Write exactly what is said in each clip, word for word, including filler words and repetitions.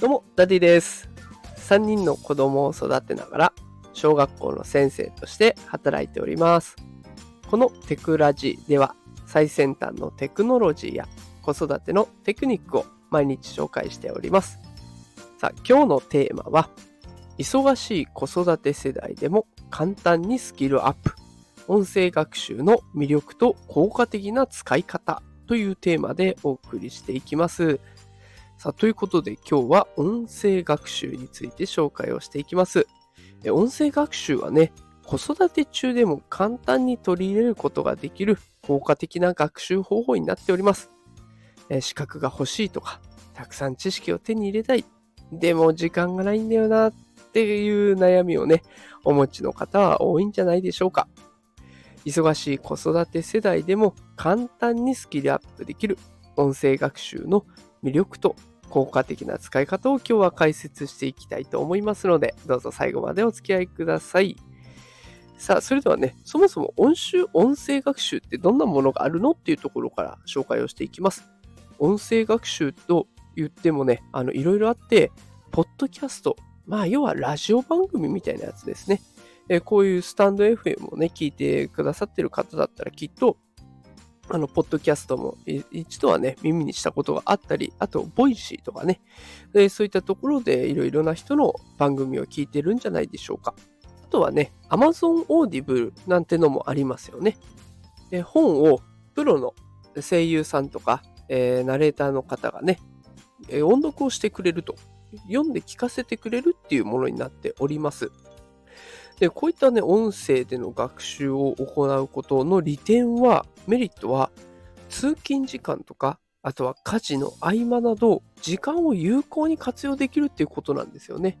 どうもダディです。さんにんの子供を育てながら小学校の先生として働いております。このテクラジでは最先端のテクノロジーや子育てのテクニックを毎日紹介しております。さあ、今日のテーマは忙しい子育て世代でも簡単にスキルアップ、音声学習の魅力と効果的な使い方というテーマでお送りしていきます。さあ、ということで今日は音声学習について紹介をしていきます。音声学習はね、子育て中でも簡単に取り入れることができる効果的な学習方法になっております。資格が欲しいとか、たくさん知識を手に入れたい、でも時間がないんだよなっていう悩みをね、お持ちの方は多いんじゃないでしょうか。忙しい子育て世代でも簡単にスキルアップできる音声学習の魅力と効果的な使い方を今日は解説していきたいと思いますので、どうぞ最後までお付き合いください。さあ、それではね、そもそも音声音声学習ってどんなものがあるのっていうところから紹介をしていきます。音声学習と言ってもね、あのいろいろあって、ポッドキャスト、まあ要はラジオ番組みたいなやつですね。えこういうスタンド エフエム をね、聞いてくださってる方だったらきっとあのポッドキャストも一度はね、耳にしたことがあったり、あとボイシーとかね、でそういったところでいろいろな人の番組を聞いてるんじゃないでしょうか。あとはね、 Amazon Audible なんてのもありますよね。で本をプロの声優さんとか、えー、ナレーターの方がね、えー、音読をしてくれると、読んで聞かせてくれるっていうものになっております。でこういったね、音声での学習を行うことの利点は、メリットは、通勤時間とか、あとは家事の合間など時間を有効に活用できるっていうことなんですよね。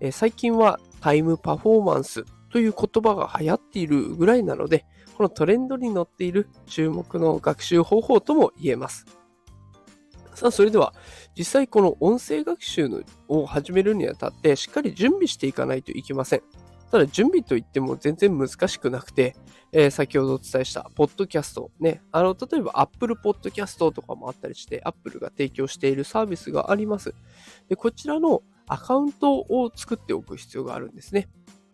えー、最近はタイムパフォーマンスという言葉が流行っているぐらいなので、このトレンドに乗っている注目の学習方法とも言えます。さあ、それでは実際この音声学習のを始めるにあたってしっかり準備していかないといけません。ただ準備といっても全然難しくなくて、えー、先ほどお伝えしたポッドキャストね、あの例えば Apple Podcast とかもあったりして、 Apple が提供しているサービスがあります。でこちらのアカウントを作っておく必要があるんですね。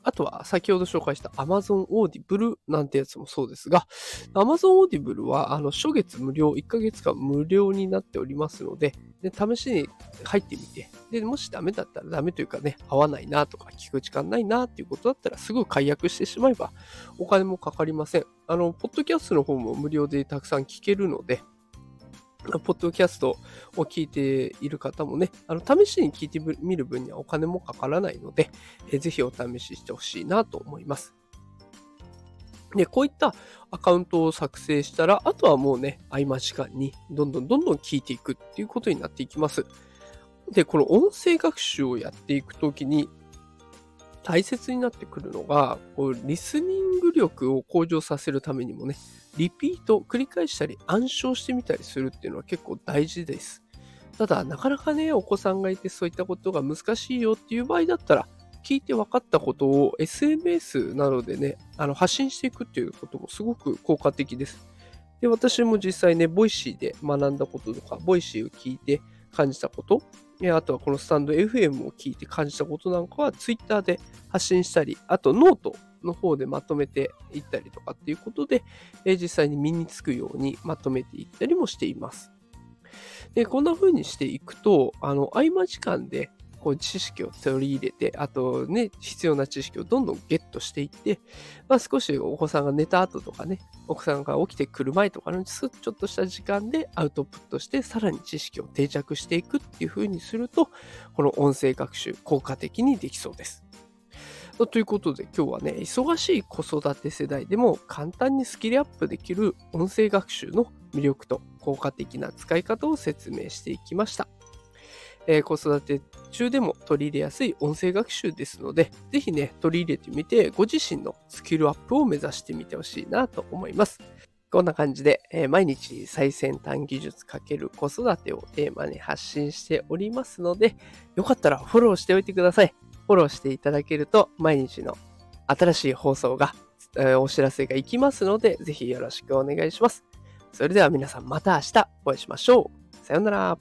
あとは先ほど紹介した Amazon Audible なんてやつもそうですが、 Amazon Audible はあの初月無料、いっかげつかん無料になっておりますので、で試しに入ってみて、でもしダメだったら、ダメというかね、合わないなとか聞く時間ないなっていうことだったらすぐ解約してしまえばお金もかかりません。あのポッドキャストの方も無料でたくさん聞けるので、ポッドキャストを聞いている方もね、あの試しに聞いてみる分にはお金もかからないので、えぜひお試ししてほしいなと思います。でこういったアカウントを作成したら、あとはもうね、合間時間にどんどんどんどん聞いていくっていうことになっていきます。でこの音声学習をやっていくときに大切になってくるのが、こうリスニング力を向上させるためにもね、リピート、繰り返したり暗唱してみたりするっていうのは結構大事です。ただなかなかね、お子さんがいてそういったことが難しいよっていう場合だったら、聞いて分かったことを エスエヌエス などでね、あの発信していくっていうこともすごく効果的です。で私も実際ね、ボイシーで学んだこととか、ボイシーを聞いて感じたこと、あとはこのスタンド エフエム を聞いて感じたことなんかは Twitter で発信したり、あとノートの方でまとめていったりとかっていうことで、実際に身につくようにまとめていったりもしています。でこんな風にしていくと、あの合間時間でこう知識を取り入れて、あとね、必要な知識をどんどんゲットしていって、まあ、少しお子さんが寝た後とかね、お子さんが起きてくる前とかのちょっとした時間でアウトプットして、さらに知識を定着していくっていう風にすると、この音声学習効果的にできそうです。ということで今日はね、忙しい子育て世代でも簡単にスキルアップできる音声学習の魅力と効果的な使い方を説明していきました。えー、子育て中でも取り入れやすい音声学習ですので、ぜひね、取り入れてみて、ご自身のスキルアップを目指してみてほしいなと思います。こんな感じで、えー、毎日最先端技術×子育てをテーマに発信しておりますので、よかったらフォローしておいてください。フォローしていただけると、毎日の新しい放送が、えー、お知らせがいきますので、ぜひよろしくお願いします。それでは皆さん、また明日お会いしましょう。さようなら。